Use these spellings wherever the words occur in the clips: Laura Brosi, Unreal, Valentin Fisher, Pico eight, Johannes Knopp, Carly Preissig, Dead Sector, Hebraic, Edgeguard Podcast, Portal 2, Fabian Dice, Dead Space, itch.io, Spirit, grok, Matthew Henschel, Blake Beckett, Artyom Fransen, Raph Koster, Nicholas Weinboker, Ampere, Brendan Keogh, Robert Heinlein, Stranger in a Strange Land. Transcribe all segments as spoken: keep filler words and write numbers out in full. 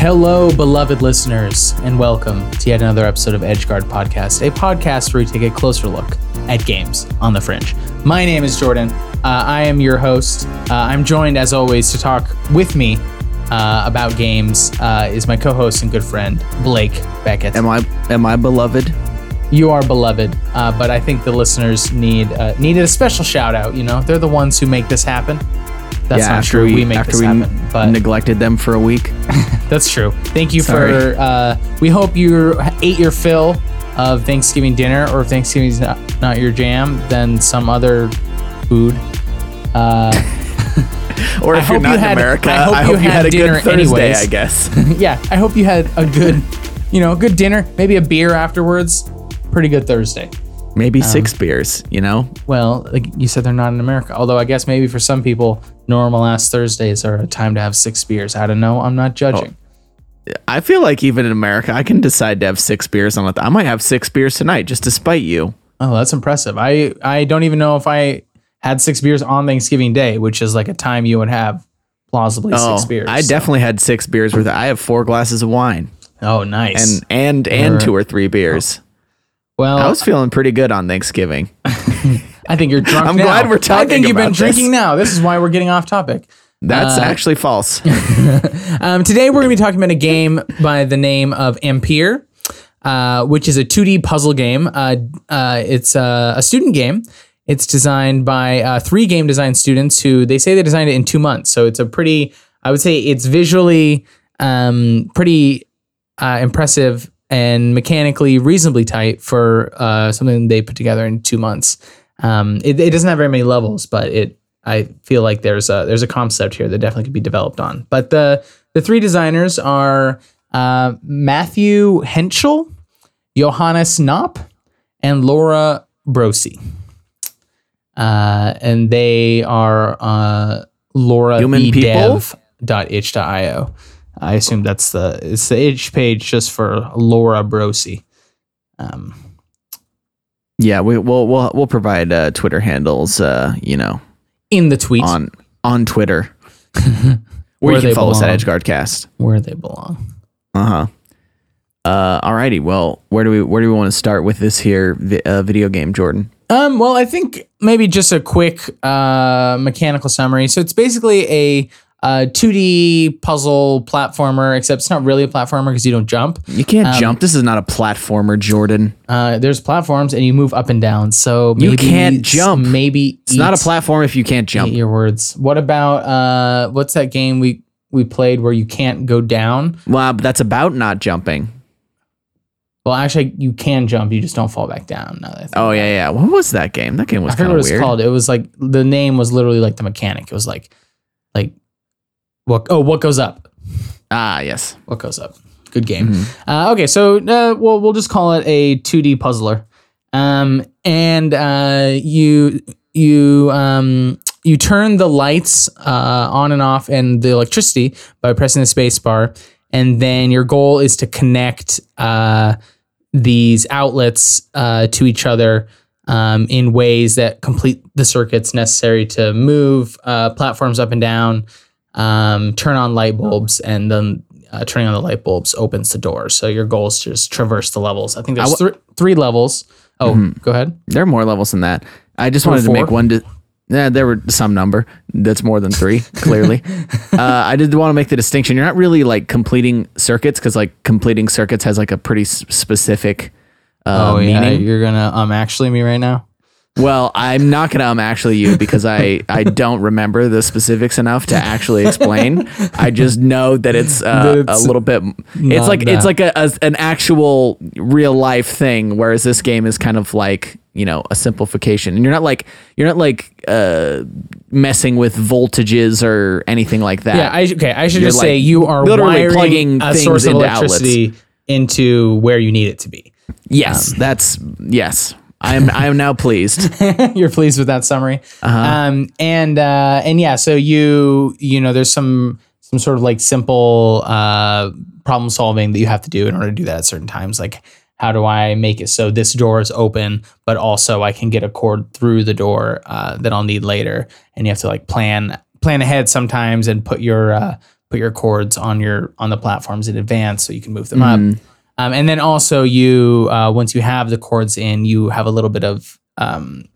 Hello, beloved listeners, and welcome to yet another episode of Edgeguard Podcast, a podcast where we take a closer look at games on the fringe. My name is Jordan. Uh, I am your host. Uh, I'm joined, as always, to talk with me uh, about games uh, is my co-host and good friend, Blake Beckett. Am I am I beloved? You are beloved, uh, but I think the listeners need uh, needed a special shout out. You know, they're the ones who make this happen. That's yeah, not true. We, we make after this we happen, but neglected them for a week. That's true. Thank you Sorry. for. Uh, we hope you ate your fill of Thanksgiving dinner, or if Thanksgiving's not, not your jam, then some other food. Uh, or if I you're not you in had, America, I hope, I hope you, you had, had a good Thursday. Anyways. I guess. Yeah, I hope you had a good, you know, good dinner, maybe a beer afterwards. Pretty good Thursday. Maybe um, six beers, you know? Well, like you said, they're not in America. Although I guess maybe for some people, normal ass Thursdays are a time to have six beers. I don't know. I'm not judging. Oh, I feel like even in America, I can decide to have six beers on a th- I might have six beers tonight just to spite you. Oh, that's impressive. I, I don't even know if I had six beers on Thanksgiving Day, which is like a time you would have plausibly oh, six beers. I so. definitely had six beers. With I have four glasses of wine. Oh, nice. And and, and or, two or three beers. Oh. Well, I was feeling pretty good on Thanksgiving. I think you're drunk I'm now. glad we're talking about I think you've been this. drinking now. This is why we're getting off topic. That's uh, actually false. um, today, we're going to be talking about a game by the name of Ampere, uh, which is a two D puzzle game. Uh, uh, it's uh, a student game. It's designed by uh, three game design students who they say they designed it in two months. So it's a pretty, I would say it's visually um, pretty uh, impressive and mechanically reasonably tight for uh, something they put together in two months. Um, it, it doesn't have very many levels, but it I feel like there's a there's a concept here that definitely could be developed on. But the the three designers are uh, Matthew Henschel, Johannes Knopp, and Laura Brosi. Uh, and they are uh, laura e dev dot itch dot io. I assume that's the it's the itch page just for Laura Brosi. Um, yeah, we we'll we'll we'll provide uh, Twitter handles, uh, you know, in the tweets on on Twitter, where you can follow belong. us at EdgeGuardCast, where they belong. Uh-huh. Uh alrighty. Well, where do we where do we want to start with this here vi- uh, video game, Jordan? Um. Well, I think maybe just a quick uh, mechanical summary. So it's basically a Uh, two D puzzle platformer, except it's not really a platformer because you don't jump. You can't um, jump. This is not a platformer, Jordan. Uh, there's platforms and you move up and down. So maybe you can't jump. Maybe it's eat, not a platform if you can't jump. Eat your words. What about uh, what's that game we we played where you can't go down? Well, but that's about not jumping. Well, actually, you can jump. You just don't fall back down. Now that I think oh yeah, yeah. What was that game? That game was kind of weird. I forget what it's called. It was like the name was literally like the mechanic. It was like like. What, oh, what goes up? Ah, yes. What goes up? Good game. Mm-hmm. Uh, okay, so uh, we'll we'll just call it a two D puzzler, um, and uh, you you um, you turn the lights uh, on and off and the electricity by pressing the space bar, and then your goal is to connect uh, these outlets uh, to each other um, in ways that complete the circuits necessary to move uh, platforms up and down. Um, turn on light bulbs, and then uh, turning on the light bulbs opens the door. So your goal is to just traverse the levels. I think there's I w- th- three levels. Oh, mm-hmm. Go ahead. There are more levels than that. I just or wanted four. to make one. Di- yeah, there were some number that's more than three. Clearly, uh, I did want to make the distinction. You're not really like completing circuits because like completing circuits has like a pretty s- specific. Uh, oh yeah, meaning. You're gonna um actually me right now. Well, I'm not going to um, actually you because I, I don't remember the specifics enough to actually explain. I just know that it's, uh, it's a little bit, it's like, that. it's like a, a, an actual real life thing. Whereas this game is kind of like, you know, a simplification, and you're not like, you're not like, uh, messing with voltages or anything like that. Yeah. I, okay. I should you're just like say you are literally plugging a things source of into electricity outlets. Into where you need it to be. Yes. Um, that's yes. I am I am now pleased. You're pleased with that summary. Uh-huh. Um, and uh, and yeah, so you you know there's some some sort of like simple uh, problem solving that you have to do in order to do that at certain times. Like, how do I make it so this door is open, but also I can get a cord through the door uh, that I'll need later? And you have to like plan plan ahead sometimes and put your uh, put your chords on your on the platforms in advance so you can move them mm-hmm. up. Um, and then also you, uh, once you have the chords in, you have a little bit of um,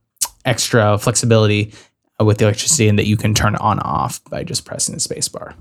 extra flexibility with the electricity, and that you can turn on off by just pressing the space bar.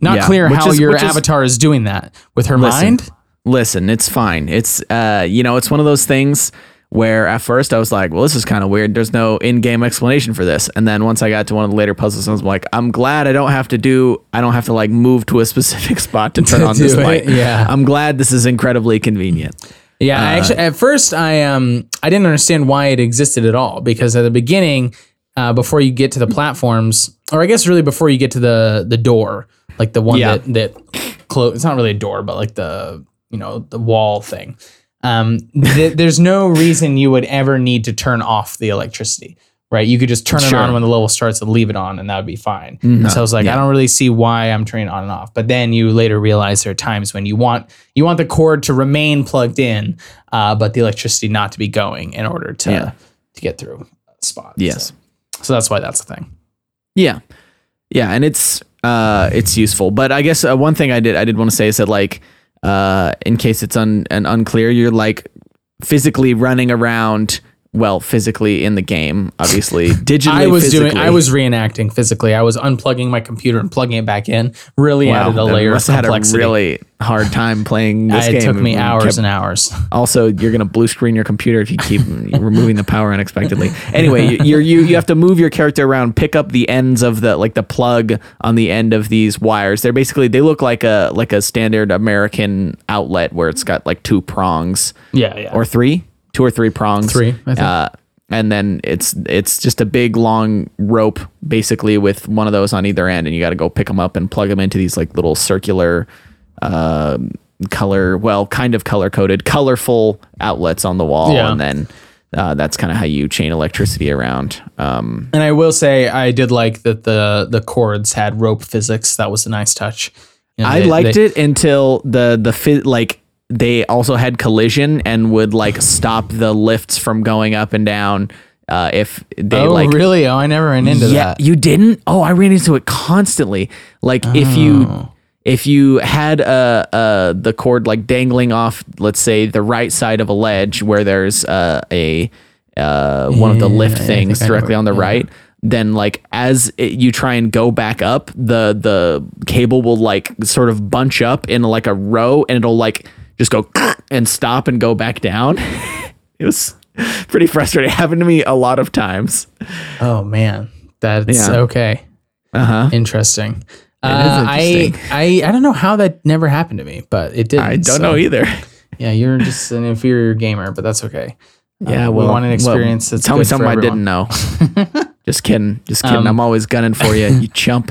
Not yeah, clear how is, your avatar is, is doing that with her listen, mind. Listen, it's fine. It's, uh, you know, it's one of those things where at first I was like, well, this is kind of weird. There's no in-game explanation for this. And then once I got to one of the later puzzles, I was like, I'm glad I don't have to do, I don't have to like move to a specific spot to turn to on this light. Yeah. I'm glad this is incredibly convenient. Yeah. Uh, I actually, at first I, um, I didn't understand why it existed at all, because at the beginning, uh, before you get to the platforms, or I guess really before you get to the, the door, like the one yeah. that, that close, it's not really a door, but like the, you know, the wall thing. Um, th- there's no reason you would ever need to turn off the electricity, right? You could just turn sure. it on when the level starts and leave it on, and that would be fine. No, so I was like, yeah. I don't really see why I'm turning it on and off. But then you later realize there are times when you want you want the cord to remain plugged in, uh, but the electricity not to be going in order to yeah. to get through a spot. Yes. So, so that's why that's the thing. Yeah, yeah, and it's uh, it's useful. But I guess uh, one thing I did I did want to say is that like. Uh, in case it's un and unclear, you're like physically running around. Well, physically in the game, obviously. Digitally, I was physically. doing. I was reenacting physically. I was unplugging my computer and plugging it back in. Really wow, added a layer of complexity. Had a really hard time playing this I, game. It took me and hours kept, and hours. Also, you're gonna blue screen your computer if you keep removing the power unexpectedly. Anyway, you you you have to move your character around, pick up the ends of the like the plug on the end of these wires. They're basically they look like a like a standard American outlet where it's got like two prongs. Yeah, yeah. Or three. Two or three prongs. Three, I think. Uh, and then it's it's just a big long rope, basically, with one of those on either end, and you got to go pick them up and plug them into these like little circular, uh, color, well, kind of color coded, colorful outlets on the wall, yeah. and then uh, that's kind of how you chain electricity around. Um, and I will say, I did like that the the cords had rope physics. That was a nice touch. You know, I they, liked they, it until the the fi- like. They also had collision and would like stop the lifts from going up and down. Uh, if they oh, like, really? Oh, I never ran into yeah, that. You didn't? Oh, I ran into it constantly. Like oh. if you, if you had, uh, uh, the cord like dangling off, let's say the right side of a ledge where there's, uh, a, uh, one yeah, of the lift things directly on the yeah. right. Then like as it, you try and go back up, the, the cable will like sort of bunch up in like a row, and it'll like, just go and stop and go back down. It was pretty frustrating. It happened to me a lot of times. Oh man, that's yeah. okay. Uh huh. Interesting. Uh, interesting. I I I don't know how that never happened to me, but it did. I don't so. know either. Yeah, you're just an inferior gamer, but that's okay. Yeah, uh, well, we want an experience well, that's tell good me something for I didn't know. Just kidding, just kidding. Um, I'm always gunning for you, you chump.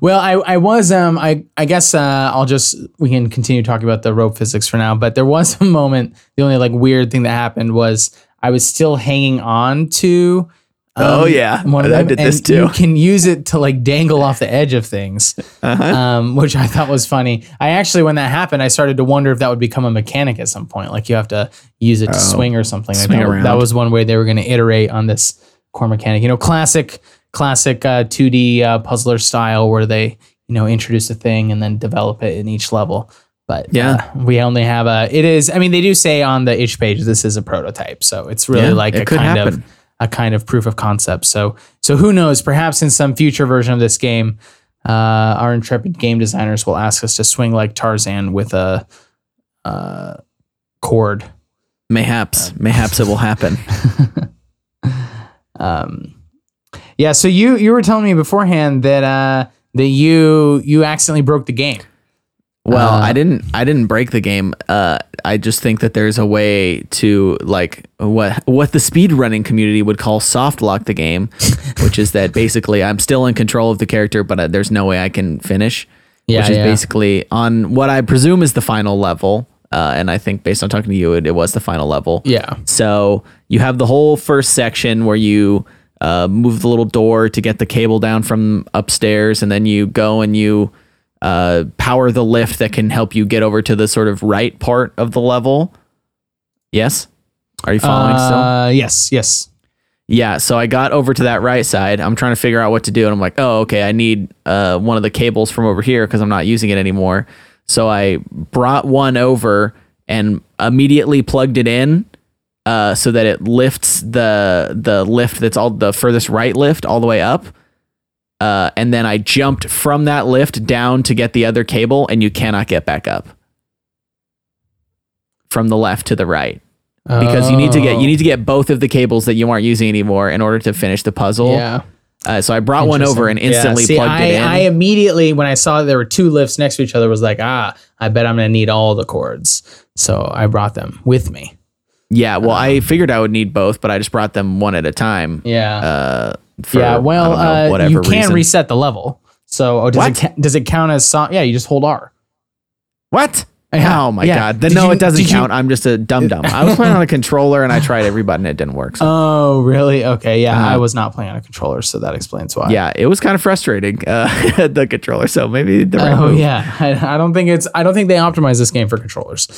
Well, I, I was, um, I, I guess, uh, I'll just, we can continue talking about the rope physics for now, but there was a moment, the only like weird thing that happened was I was still hanging on to, um, oh yeah, one of I them, did this too. You can use it to like dangle off the edge of things, uh-huh. um, which I thought was funny. I actually, when that happened, I started to wonder if that would become a mechanic at some point. Like you have to use it to oh, swing or something. Swing I thought that was one way they were going to iterate on this core mechanic, you know, classic Classic uh, two D uh, puzzler style where they, you know, introduce a thing and then develop it in each level. But yeah, uh, we only have a, it is, I mean, they do say on the itch page, this is a prototype. So it's really yeah, like it a kind happen. of a kind of proof of concept. So, so who knows, perhaps in some future version of this game, uh, our intrepid game designers will ask us to swing like Tarzan with a uh, cord. Mayhaps, uh, mayhaps it will happen. um. Yeah, so you you were telling me beforehand that uh, that you you accidentally broke the game. Well, uh, I didn't I didn't break the game. Uh, I just think that there's a way to like what what the speedrunning community would call soft lock the game, which is that basically I'm still in control of the character, but uh, there's no way I can finish. Yeah, which is yeah. basically on what I presume is the final level. Uh, and I think based on talking to you, it, it was the final level. Yeah. So you have the whole first section where you. Uh, move the little door to get the cable down from upstairs, and then you go and you uh, power the lift that can help you get over to the sort of right part of the level. Yes? Are you following uh, still? Yes, yes. Yeah, so I got over to that right side. I'm trying to figure out what to do, and I'm like, oh, okay, I need uh, one of the cables from over here because I'm not using it anymore. So I brought one over and immediately plugged it in uh, so that it lifts the the lift that's all the furthest right lift all the way up. Uh, and then I jumped from that lift down to get the other cable, and you cannot get back up from the left to the right. Because oh. you need to get you need to get both of the cables that you aren't using anymore in order to finish the puzzle. Yeah. Uh, so I brought one over and instantly yeah. See, plugged I, it in. I immediately, when I saw there were two lifts next to each other, was like, ah, I bet I'm going to need all the cords. So I brought them with me. Yeah. Well, um, I figured I would need both, but I just brought them one at a time. Yeah. Uh, for, yeah. Well, I don't know, whatever uh, you can reason. reset the level. So oh, does, it, does it count as? So- yeah. You just hold R. What? Yeah. Oh my yeah. God. Then, no, you, it doesn't count. You, I'm just a dumb dumb. I was playing on a controller and I tried every button. It didn't work. So. Oh, really? Okay. Yeah. Uh, I was not playing on a controller. So that explains why. Yeah. It was kind of frustrating. Uh, the controller. So maybe. The right oh move. yeah. I, I don't think it's, I don't think they optimized this game for controllers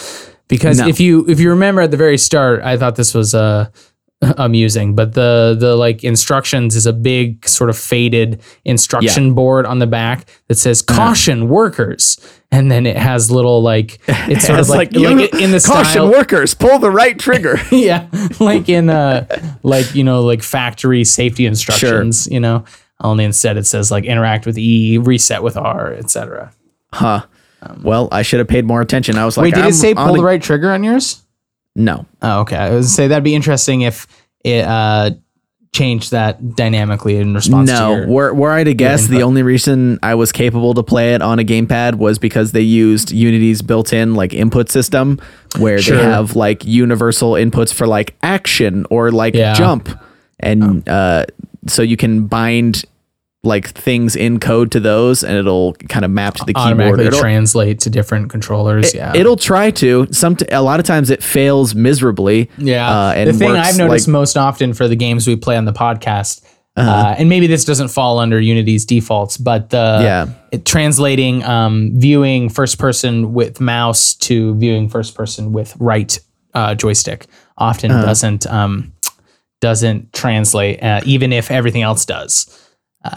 because no. if you, if you remember at the very start, I thought this was uh, amusing, but the, the like instructions is a big sort of faded instruction yeah. board on the back that says caution uh-huh. workers. And then it has little like it's sort it of like, like, you, like in the caution style, workers pull the right trigger. yeah, like in uh like you know like factory safety instructions. Sure. You know, only instead it says like interact with E, reset with R, et cetera. Huh. Um, well, I should have paid more attention. I was like, wait, did I'm it say pull the, the right trigger on yours? No. Oh, okay. I was gonna say that'd be interesting if it uh, change that dynamically in response no, to your... No, were, were I to guess, the only reason I was capable to play it on a gamepad was because they used Unity's built-in like input system where sure. they have like universal inputs for like action or like yeah. jump. And oh. uh, so you can bind like things in code to those and it'll kind of map to the keyboard. It'll translate to different controllers. It, yeah. It'll try to some, t- a lot of times it fails miserably. Yeah. Uh, and the thing I've noticed like, most often for the games we play on the podcast, uh-huh. uh, and maybe this doesn't fall under Unity's defaults, but the yeah. it, translating, um, viewing first person with mouse to viewing first person with right uh, joystick often uh-huh. doesn't, um, doesn't translate uh, even if everything else does.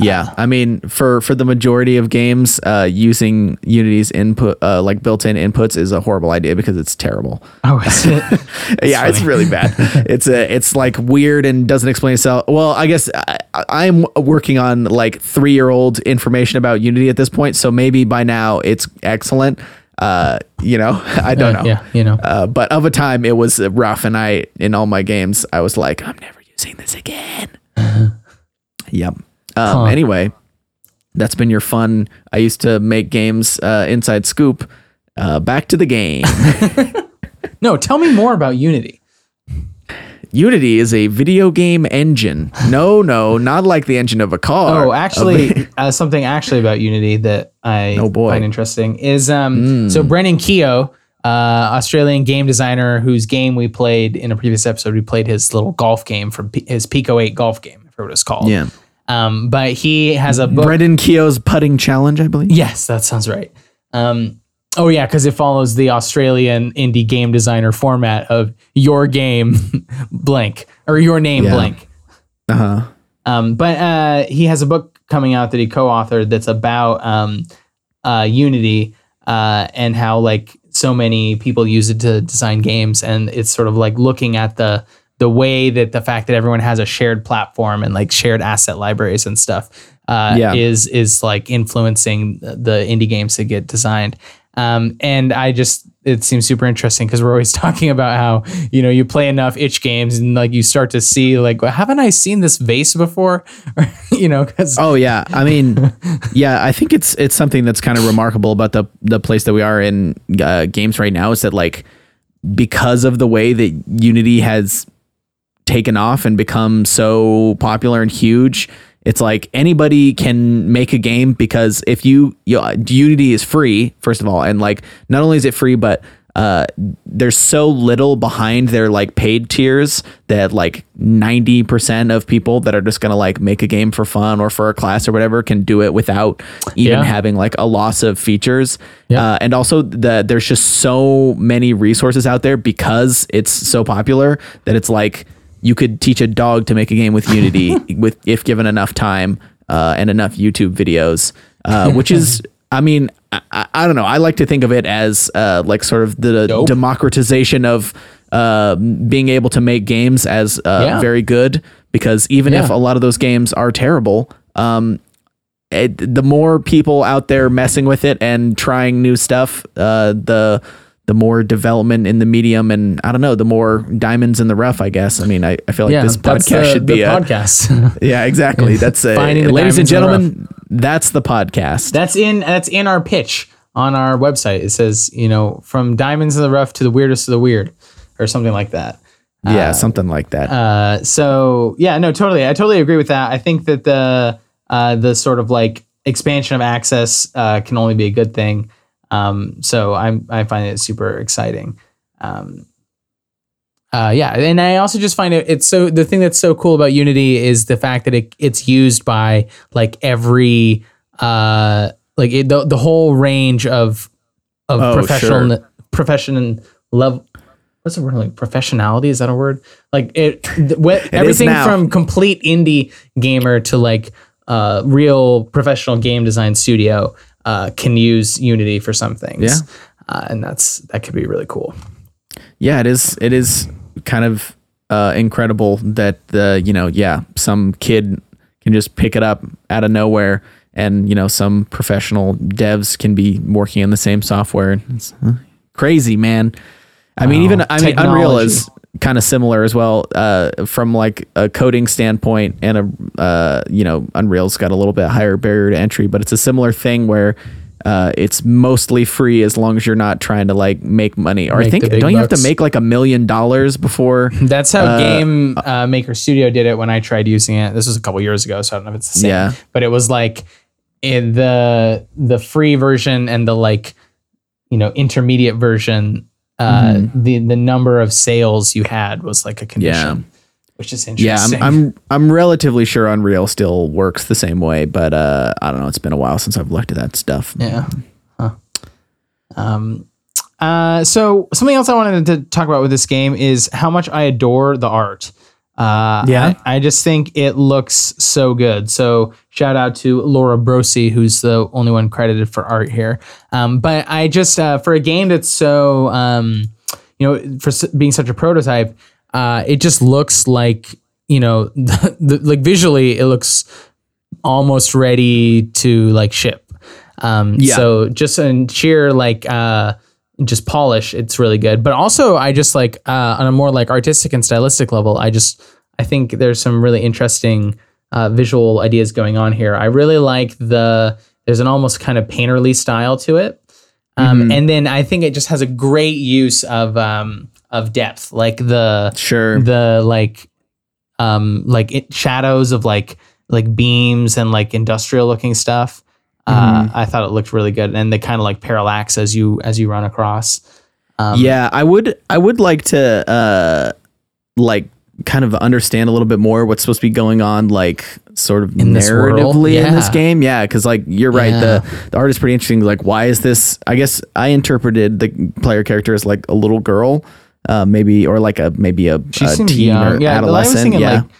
Yeah, I mean, for, for the majority of games, uh, using Unity's input, uh, like built-in inputs, is a horrible idea because it's terrible. Oh, is it? yeah, funny. It's really bad. It's a, it's like weird and doesn't explain itself. Well, I guess I, I'm working on like three-year-old information about Unity at this point, so maybe by now it's excellent. Uh, you know, I don't uh, know. Yeah, you know. Uh, but of a time it was rough, and I in all my games I was like, I'm never using this again. Uh-huh. Yep. Um, huh. Anyway, that's been your fun. I used to make games uh, inside scoop. Uh, back to the game. No, tell me more about Unity. Unity is a video game engine. No, no, not like the engine of a car. Oh, actually, uh, something actually about Unity that I oh boy. find interesting is um, mm. so Brendan Keogh, uh, Australian game designer whose game we played in a previous episode. We played his little golf game from P- his Pico eight golf game. I forget what it's called. Yeah. Um, but he has a book. Brendan Keogh's putting challenge, I believe. Yes, that sounds right. Um, oh yeah, because it follows the Australian indie game designer format of your game blank or your name yeah. blank. Uh-huh. Um, but uh, he has a book coming out that he co-authored that's about um, uh, Unity uh, and how like so many people use it to design games, and it's sort of like looking at the. the way that the fact that everyone has a shared platform and like shared asset libraries and stuff uh, yeah. is, is like influencing the indie games that get designed. Um, and I just, it seems super interesting because we're always talking about how, you know, you play enough itch games and like you start to see like, well, haven't I seen this vase before? you know, cause Oh yeah. I mean, yeah, I think it's, it's something that's kind of remarkable about the, the place that we are in uh, games right now is that like, because of the way that Unity has taken off and become so popular and huge, it's like anybody can make a game because if you, you Unity is free, first of all, and like not only is it free, but uh there's so little behind their like paid tiers that like ninety percent of people that are just gonna like make a game for fun or for a class or whatever can do it without even yeah. having like a loss of features. yeah. Uh, and also the there's just so many resources out there because it's so popular that it's like you could teach a dog to make a game with Unity with if given enough time uh, and enough YouTube videos, uh, which is, I mean, I, I don't know. I like to think of it as uh, like sort of the nope. democratization of uh, being able to make games as uh, yeah. very good, because even yeah. if a lot of those games are terrible, um, it, the more people out there messing with it and trying new stuff, uh, the the more development in the medium, and I don't know, the more diamonds in the rough, I guess. I mean, I, I feel like yeah, this podcast the, should the be podcast. a podcast. Yeah, exactly. That's a, Finding ladies and gentlemen, that's the podcast. That's in, that's in our pitch on our website. It says, you know, from diamonds in the rough to the weirdest of the weird, or something like that. Yeah. Uh, something like that. Uh, so yeah, no, totally. I totally agree with that. I think that the, uh, the sort of like expansion of access uh, can only be a good thing. Um, so I'm, I find it super exciting. Um, uh, yeah. And I also just find it, it's so, the thing that's so cool about Unity is the fact that it it's used by like every, uh, like it, the, the whole range of, of oh, professional, sure. profession level. What's the word? Like professionality? Is that a word? Like it, what, it everything from complete indie gamer to like, uh, real professional game design studio. Uh, can use Unity for some things, yeah. uh, and that's that could be really cool. Yeah, it is. It is kind of uh, incredible that the you know yeah some kid can just pick it up out of nowhere, and you know some professional devs can be working on the same software. It's crazy, man. I wow. mean, even I Technology. mean, Unreal is kind of similar as well uh, from like a coding standpoint, and a uh, you know Unreal's got a little bit higher barrier to entry, but it's a similar thing where uh, it's mostly free as long as you're not trying to like make money or make I think don't bucks. you have to make like a million dollars before that's how uh, Game uh, Maker Studio did it when I tried using it. This was a couple years ago, so I don't know if it's the same, yeah. but it was like in the the free version and the like you know intermediate version Uh, mm-hmm. the, the number of sales you had was like a condition, yeah. which is interesting. Yeah, I'm, I'm I'm relatively sure Unreal still works the same way, but uh, I don't know. It's been a while since I've looked at that stuff. Yeah. Huh. Um. Uh. So something else I wanted to talk about with this game is how much I adore the art. Uh, yeah. I, I just think it looks so good. So shout out to Laura Brosi, who's the only one credited for art here. Um, but I just, uh, for a game that's so, um, you know, for being such a prototype, uh, it just looks like, you know, the, the, like visually it looks almost ready to like ship. Um, yeah. So just in sheer like, uh, just polish, it's really good. But also I just like uh on a more like artistic and stylistic level, I just I think there's some really interesting uh visual ideas going on here. I really like the there's an almost kind of painterly style to it. Um mm-hmm. And then I think it just has a great use of um of depth, like the sure the like um like it, shadows of like like beams and like industrial looking stuff. Uh, mm-hmm. I thought it looked really good, and they kind of like parallax as you as you run across. Um, yeah, I would I would like to uh, like kind of understand a little bit more what's supposed to be going on, like sort of in narratively this yeah. in this game. Yeah, because like you're right, yeah. the the art is pretty interesting. Like, why is this? I guess I interpreted the player character as like a little girl, uh, maybe or like a maybe a, she a teen young. or yeah, adolescent. Yeah. Like,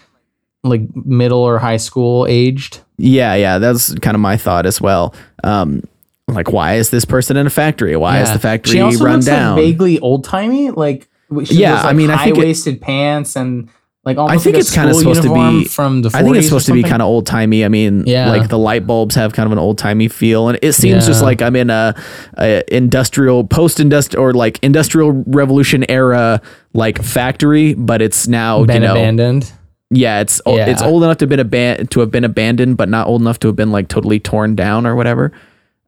like middle or high school aged. Yeah. Yeah. That's kind of my thought as well. Um, like, why is this person in a factory? Why yeah. is the factory she also run looks down? Like vaguely old timey. Like, she yeah, like I mean, high waisted pants and like, I think like it's kind of supposed to be from the, I think it's supposed to be kind of old timey. I mean, yeah. like the light bulbs have kind of an old timey feel, and it seems yeah. just like I'm in a, a industrial post industrial or like industrial revolution era, like factory, but it's now, been you know, abandoned. Yeah, it's yeah. it's old enough to have been aban- to have been abandoned, but not old enough to have been like totally torn down or whatever.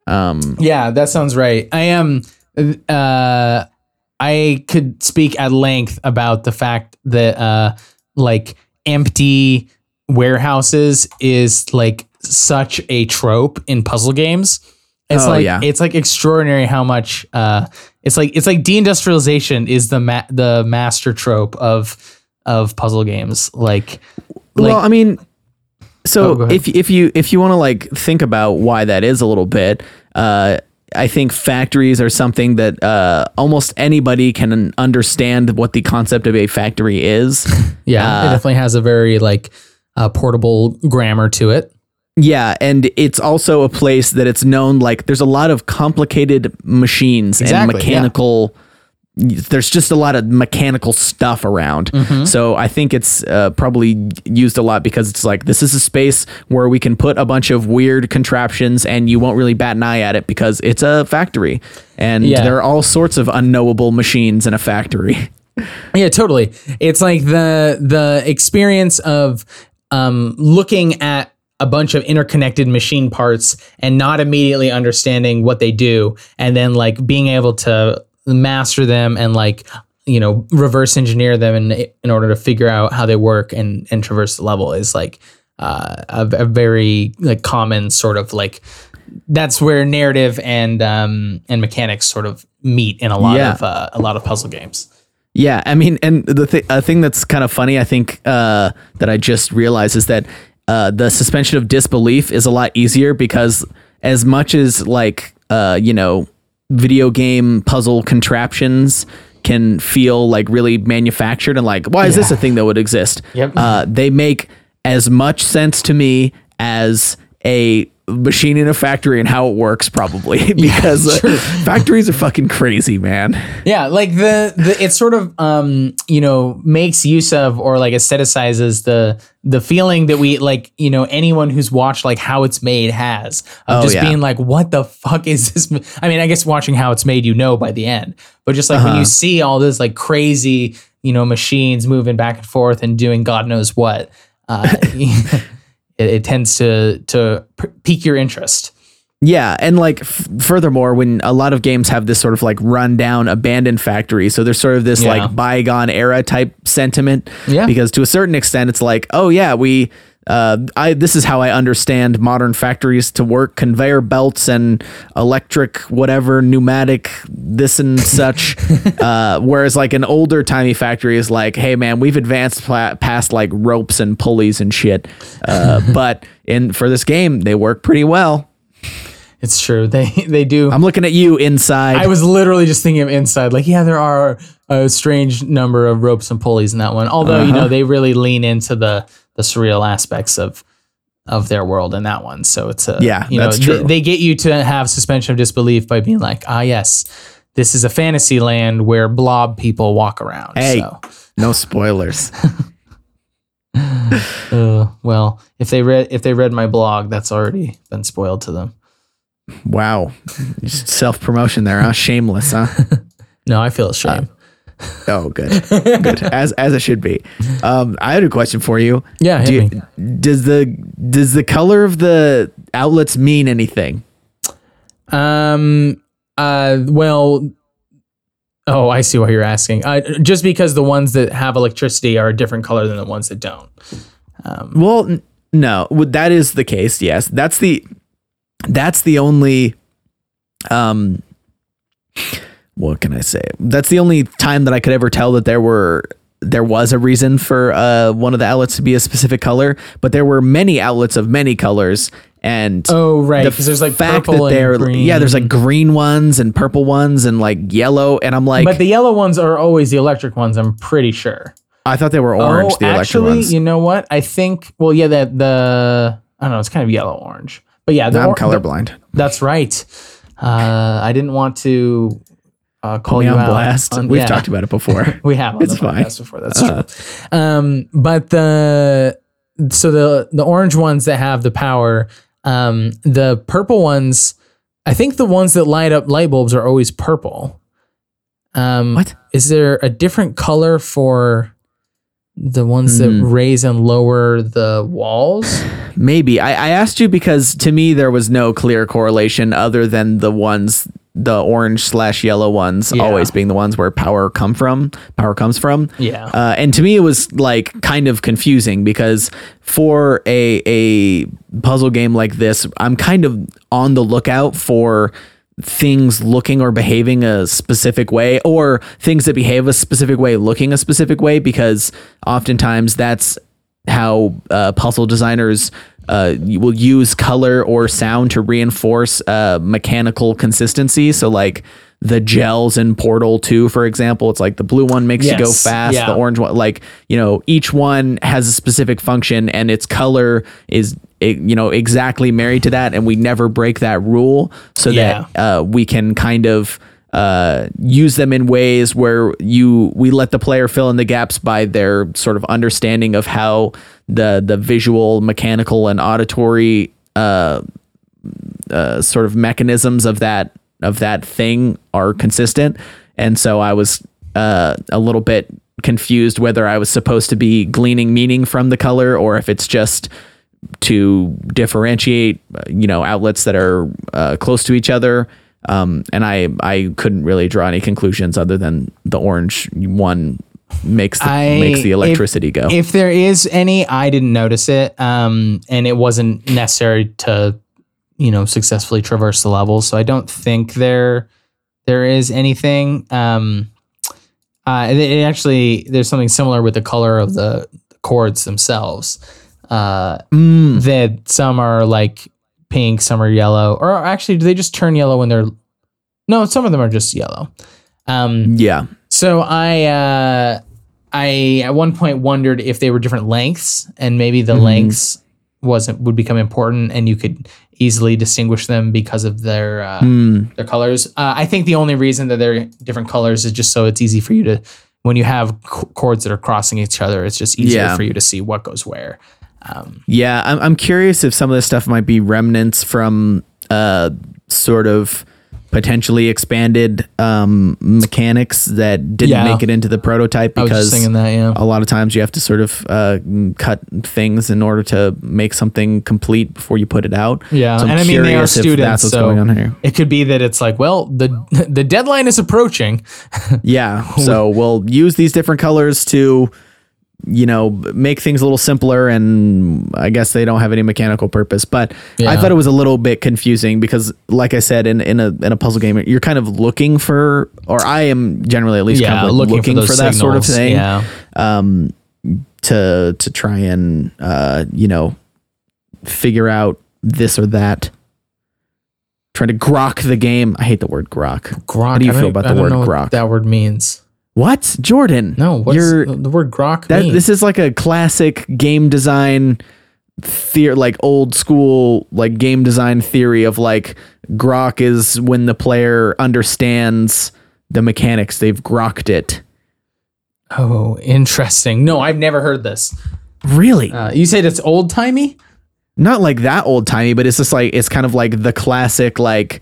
Um, yeah, that sounds right. I am. Uh, I could speak at length about the fact that uh, like empty warehouses is like such a trope in puzzle games. It's oh, like yeah. it's like extraordinary how much. Uh, it's like it's like deindustrialization is the ma- the master trope of. of puzzle games. Like, well, like, I mean, so oh, if, if you, if you want to like think about why that is a little bit, uh, I think factories are something that uh, almost anybody can understand what the concept of a factory is. Yeah, uh, it definitely has a very like uh, portable grammar to it. Yeah, and it's also a place that it's known, like there's a lot of complicated machines exactly, and mechanical. Yeah. There's just a lot of mechanical stuff around. Mm-hmm. So I think it's uh, probably used a lot because it's like, this is a space where we can put a bunch of weird contraptions and you won't really bat an eye at it because it's a factory and yeah. there are all sorts of unknowable machines in a factory. Yeah, totally. It's like the, the experience of um, looking at a bunch of interconnected machine parts and not immediately understanding what they do. And then like being able to master them and like, you know, reverse engineer them in in order to figure out how they work and, and traverse the level is like uh, a, a very like common sort of like, that's where narrative and um and mechanics sort of meet in a lot yeah. of uh, a lot of puzzle games. Yeah, I mean, and the th- a thing that's kind of funny, I think uh, that I just realized is that uh, the suspension of disbelief is a lot easier because as much as like uh, you know, video game puzzle contraptions can feel like really manufactured and like, why is yeah. this a thing that would exist? Yep. Uh, they make as much sense to me as a machine in a factory and how it works probably because yeah, uh, factories are fucking crazy, man. Yeah. Like the, the, it sort of, um, you know, makes use of, or like aestheticizes the, the feeling that we like, you know, anyone who's watched like How It's Made has of oh, just yeah. being like, what the fuck is this? I mean, I guess watching How It's Made, you know, by the end, but just like uh-huh. when you see all this like crazy, you know, machines moving back and forth and doing God knows what, uh, It, it tends to to pique your interest. Yeah, and like f- furthermore, when a lot of games have this sort of like rundown, abandoned factory, so there's sort of this yeah. like bygone era type sentiment. Yeah, because to a certain extent, it's like, oh yeah, we. Uh, I this is how I understand modern factories to work: conveyor belts and electric, whatever, pneumatic, this and such. uh, whereas like an older timey factory is like, hey man, we've advanced pla- past like ropes and pulleys and shit. Uh, but in for this game, they work pretty well. It's true. They they do. I'm looking at you, Inside. I was literally just thinking of Inside. Like, yeah, there are a strange number of ropes and pulleys in that one. Although uh-huh. you know they really lean into the. the surreal aspects of of their world in that one, so it's a yeah you know that's true. They, they get you to have suspension of disbelief by being like, ah yes, this is a fantasy land where blob people walk around. Hey, so. No spoilers. uh, well if they read if they read my blog, that's already been spoiled to them. Wow. Self-promotion there, huh? Shameless, huh? No, I feel a shame. uh, Oh, good, good. As as it should be. Um, I had a question for you. Yeah. Do you, does the does the color of the outlets mean anything? Um. Uh. Well. Oh, I see why you're asking. Uh, just because the ones that have electricity are a different color than the ones that don't. Um, well, n- no. That is the case. Yes, that's the that's the only. Um. What can I say? That's the only time that I could ever tell that there were there was a reason for uh, one of the outlets to be a specific color, but there were many outlets of many colors. And oh right, because the there's like fact purple that and green. Yeah, there's like green ones and purple ones and like yellow. And I'm like, but the yellow ones are always the electric ones. I'm pretty sure. I thought they were orange. Oh, the electric actually, ones. You know what? I think. Well, yeah, that the I don't know. It's kind of yellow orange. But yeah, the, I'm colorblind. The, that's right. Uh, I didn't want to. Uh, call you on out. Blast. On, We've yeah. talked about it before. We have. On it's the fine. Before. That's uh, true. Um, but the so the the orange ones that have the power, um, the purple ones. I think the ones that light up light bulbs are always purple. Um, what is there a different color for the ones mm. that raise and lower the walls? Maybe I, I asked you because to me there was no clear correlation other than the ones. The orange slash yellow ones yeah. always being the ones where power come from power comes from. Yeah. Uh, and to me, it was like kind of confusing because for a, a puzzle game like this, I'm kind of on the lookout for things looking or behaving a specific way or things that behave a specific way, looking a specific way, because oftentimes that's how uh, puzzle designers uh, will use color or sound to reinforce uh, mechanical consistency. So like the gels in Portal two, for example, it's like the blue one makes yes. you go fast, yeah. the orange one, like, you know, each one has a specific function and its color is, you know, exactly married to that. And we never break that rule so yeah. that uh, we can kind of uh, use them in ways where you, we let the player fill in the gaps by their sort of understanding of how the, the visual, mechanical and auditory uh, uh, sort of mechanisms of that, of that thing are consistent. And so I was uh, a little bit confused whether I was supposed to be gleaning meaning from the color or if it's just to differentiate, you know, outlets that are uh, close to each other. Um, and I, I couldn't really draw any conclusions other than the orange one makes the, I, makes the electricity if, go. If there is any, I didn't notice it. Um, and it wasn't necessary to, you know, successfully traverse the levels. So I don't think there, there is anything. Um, uh, it, it actually, there's something similar with the color of the, the chords themselves. Uh, mm. That some are like pink, some are yellow, or actually, do they just turn yellow when they're? No, some of them are just yellow. Um, yeah. So I, uh, I at one point wondered if they were different lengths, and maybe the mm. lengths wasn't would become important, and you could easily distinguish them because of their uh, mm. their colors. Uh, I think the only reason that they're different colors is just so it's easy for you to, when you have c- chords that are crossing each other, it's just easier yeah. for you to see what goes where. Um, yeah, I'm I'm curious if some of this stuff might be remnants from uh, sort of potentially expanded um, mechanics that didn't yeah. make it into the prototype, because that, yeah. a lot of times you have to sort of uh, cut things in order to make something complete before you put it out. Yeah, so and I mean, they are students, that's what's so going on here. It could be that it's like, well, the the deadline is approaching. yeah, so we'll use these different colors to, you know, make things a little simpler, and I guess they don't have any mechanical purpose, but yeah. I thought it was a little bit confusing because, like I said, in, in a, in a puzzle game, you're kind of looking for, or I am generally at least yeah, kind of like looking, looking for, for that signals. Sort of thing, yeah. um, to, to try and, uh, you know, figure out this or that, trying to grok the game. I hate the word grok. Grok. How do you feel about the word grok? I don't know what that word means. What, Jordan? No, what's your, the word grok that, mean? This is like a classic game design theory, like old school, like game design theory of like grok is when the player understands the mechanics. They've grokked it. Oh, interesting. No, I've never heard this. Really? Uh, you said it's old timey? Not like that old timey, but it's just like, it's kind of like the classic, like,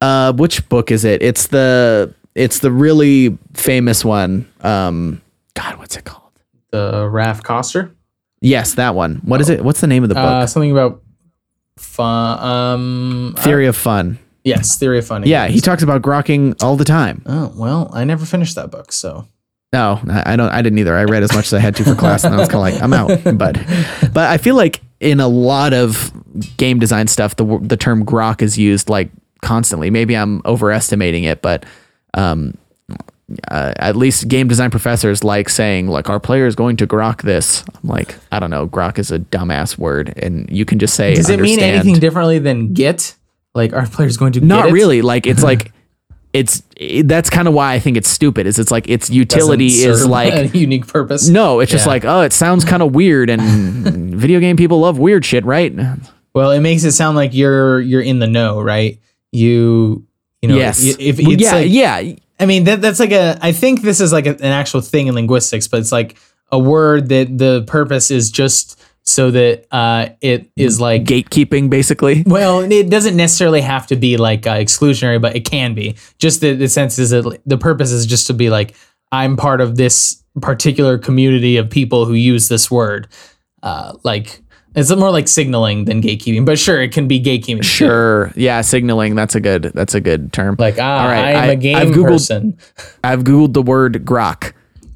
uh, which book is it? It's the... It's the really famous one. Um, God, what's it called? The Raph Koster? Yes, that one. What oh. is it? What's the name of the book? Uh, something about fun. Um, Theory uh, of Fun. Yes, Theory of Fun. Again. Yeah, he talks about grokking all the time. Oh, well, I never finished that book, so. No, I don't. I didn't either. I read as much as I had to for class, and I was kind of like, I'm out. But, but I feel like in a lot of game design stuff, the the term grok is used like constantly. Maybe I'm overestimating it, but. Um, uh, at least game design professors like saying like our player is going to grok this. I'm like, I don't know. Grok is a dumbass word, and you can just say, does it understand. Mean anything differently than get? Like our player is going to not get it? Really. Like it's like it's it, that's kind of why I think it's stupid. Is it's like its utility is like a unique purpose. No, it's yeah. just like, oh, it sounds kind of weird, and video game people love weird shit, right? Well, it makes it sound like you're you're in the know, right? You. You know, yes. If, if it's yeah. Like, yeah. I mean, that that's like a. I think this is like a, an actual thing in linguistics, but it's like a word that the purpose is just so that uh, it is like gatekeeping, basically. Well, it doesn't necessarily have to be like uh, exclusionary, but it can be. Just the, the sense is that the purpose is just to be like, I'm part of this particular community of people who use this word, uh, like. It's more like signaling than gatekeeping, but sure, it can be gatekeeping. Sure, too. Yeah, signaling. That's a good. That's a good term. Like, ah, all right, I am I, a game I've Googled, person. I've Googled the word grok.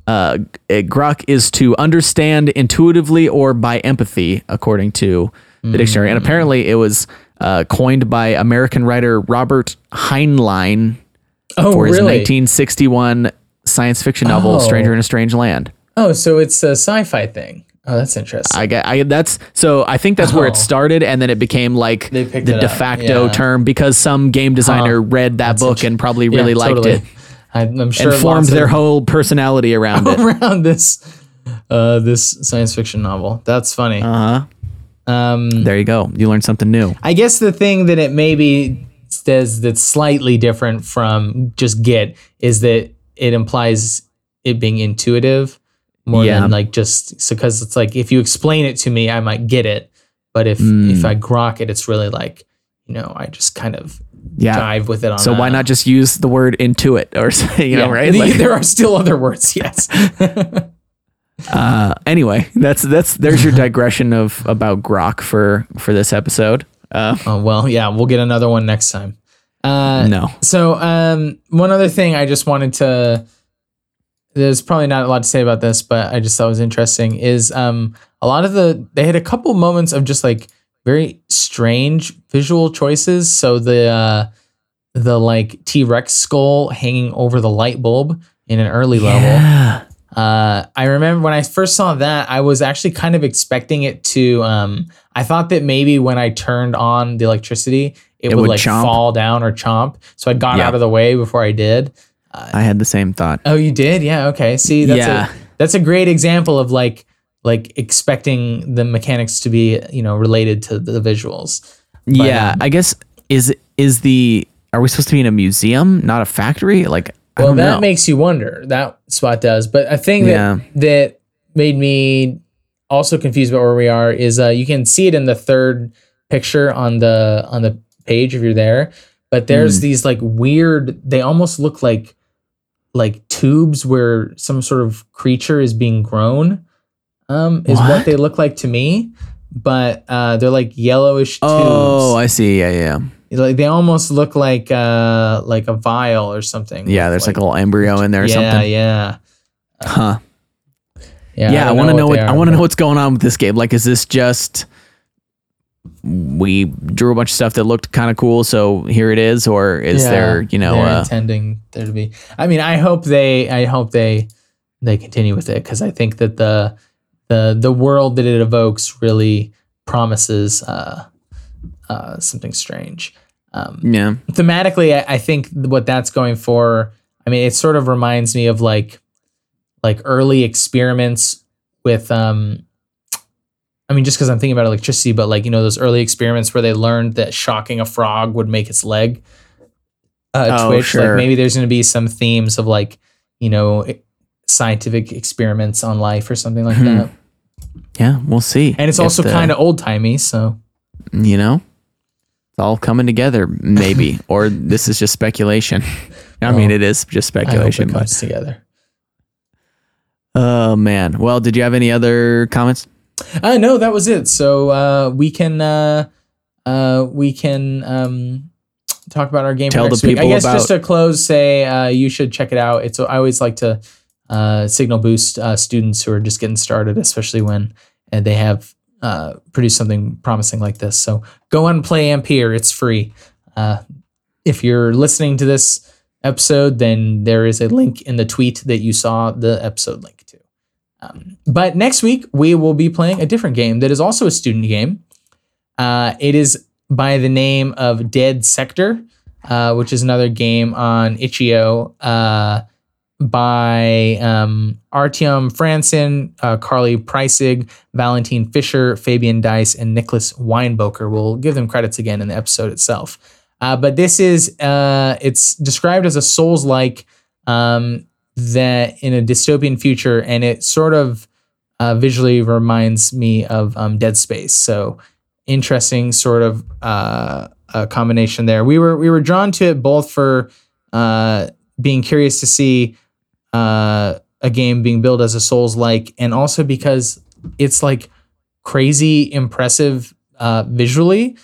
Uh, grok is to understand intuitively or by empathy, according to the mm. dictionary. And apparently, it was uh, coined by American writer Robert Heinlein oh, for really? his nineteen sixty-one science fiction novel oh. *Stranger in a Strange Land*. Oh, so it's a sci-fi thing. Oh, that's interesting. I get, I that's so I think that's oh. where it started, and then it became like the de facto yeah. term because some game designer huh. read that that's book and probably really yeah, liked totally. it. I'm, I'm sure and formed their of, whole personality around it. Around this, uh, this science fiction novel. That's funny. Uh huh. Um, there you go. You learned something new. I guess the thing that it maybe says that's slightly different from just Git is that it implies it being intuitive more yeah. than like just so because it's like if you explain it to me, I might get it, but if mm. if I grok it, it's really like you know I just kind of. Yeah. Dive with it on so that. Why not just use the word intuit or say, you yeah. know, right? Like, there are still other words. Yes. uh, anyway, that's, that's, there's your digression of about grok for, for this episode. Uh, oh, well, yeah, we'll get another one next time. Uh, no. So, um, one other thing I just wanted to, there's probably not a lot to say about this, but I just thought it was interesting is, um, a lot of the, they had a couple moments of just like, very strange visual choices. So the uh, the like T-Rex skull hanging over the light bulb in an early yeah. level. Uh, I remember when I first saw that, I was actually kind of expecting it to. Um, I thought that maybe when I turned on the electricity, it, it would, would like chomp. fall down or chomp. So I got yeah. out of the way before I did. Uh, I had the same thought. Oh, you did? Yeah. Okay. See, that's yeah. a, that's a great example of like. like expecting the mechanics to be, you know, related to the visuals. But, yeah. Um, I guess is, is the, are we supposed to be in a museum, not a factory? Like, I well, don't that know. makes you wonder. That spot does. But a thing that, yeah. that made me also confused about where we are is uh, you can see it in the third picture on the, on the page if you're there, but there's mm. these like weird, they almost look like, like tubes where some sort of creature is being grown. Um, is what? what they look like to me, but uh, they're like yellowish tubes. Oh, I see. Yeah, yeah. Like they almost look like uh, like a vial or something. Yeah, there's like, like a little embryo in there or yeah, something. Yeah, yeah. Huh. Yeah, yeah I, I want to know what, know what are, I want to know what's going on with this game. Like, is this just we drew a bunch of stuff that looked kind of cool, so here it is, or is yeah, there you know uh, intending there to be? I mean, I hope they, I hope they, they continue with it because I think that the The, the world that it evokes really promises uh, uh, something strange. Um, yeah. Thematically, I, I think what that's going for, I mean, it sort of reminds me of like like early experiments with, um, I mean, just because I'm thinking about electricity, but like, you know, those early experiments where they learned that shocking a frog would make its leg uh, oh, twitch. Sure. Like maybe there's going to be some themes of like, you know, it, scientific experiments on life or something like hmm. that. Yeah, we'll see. And it's also kind of old-timey, so you know, it's all coming together maybe. Or this is just speculation. I well, mean it is just speculation, I hope it but comes together. Oh uh, man. Well, did you have any other comments? Uh no, that was it. So uh we can uh uh we can um talk about our game. Tell the people week. I guess about- just to close say uh you should check it out. It's I always like to Uh, signal boost uh, students who are just getting started, especially when and they have uh, produced something promising like this. So go and play Ampere. It's free. Uh, if you're listening to this episode, then there is a link in the tweet that you saw the episode link to. Um, but next week, we will be playing a different game that is also a student game. Uh, it is by the name of Dead Sector, uh, which is another game on itch dot io. Uh, by um, Artyom Fransen, uh, Carly Preissig, Valentin Fisher, Fabian Dice, and Nicholas Weinboker. We'll give them credits again in the episode itself. Uh, but this is, uh, it's described as a Souls-like um, that in a dystopian future, and it sort of uh, visually reminds me of um, Dead Space. So interesting sort of uh, a combination there. We were, we were drawn to it both for uh, being curious to see Uh, a game being billed as a Souls-like, and also because it's like crazy impressive uh, visually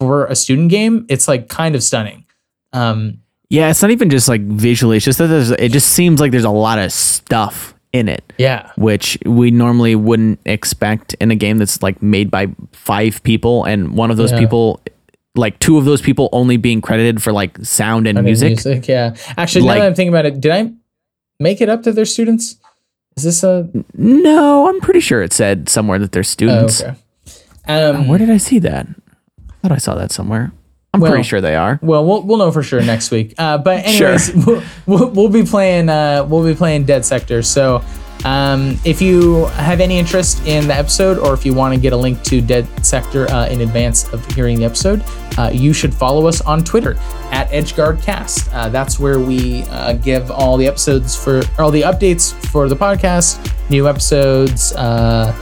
for a student game. It's like kind of stunning. Um, yeah, it's not even just like visually. It's just that there's, it just seems like there's a lot of stuff in it. Yeah, which we normally wouldn't expect in a game that's like made by five people, and one of those yeah. people. Like two of those people only being credited for like sound and I mean, music. music. Yeah. Actually, now like, that I'm thinking about it, did I make it up to their students? Is this a... No, I'm pretty sure it said somewhere that they're students. Oh, okay. Um, oh, where did I see that? I thought I saw that somewhere. I'm well, pretty sure they are. Well, we'll we'll know for sure next week. Uh, but anyways, sure. we'll, we'll we'll be playing uh, we'll be playing Dead Sector. So um, if you have any interest in the episode, or if you want to get a link to Dead Sector uh, in advance of hearing the episode, uh, you should follow us on Twitter at Edgeguard Cast. Uh, that's where we uh, give all the episodes for all the updates for the podcast, new episodes, uh,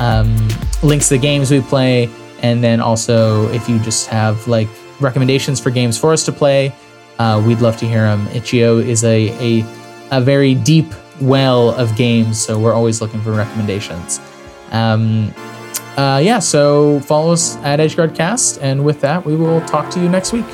um, links to the games we play, and then also if you just have like recommendations for games for us to play, uh, we'd love to hear them. Itch dot i o is a, a a very deep well of games, so we're always looking for recommendations. Um, uh, yeah, so follow us at Edgeguard Cast, and with that, we will talk to you next week.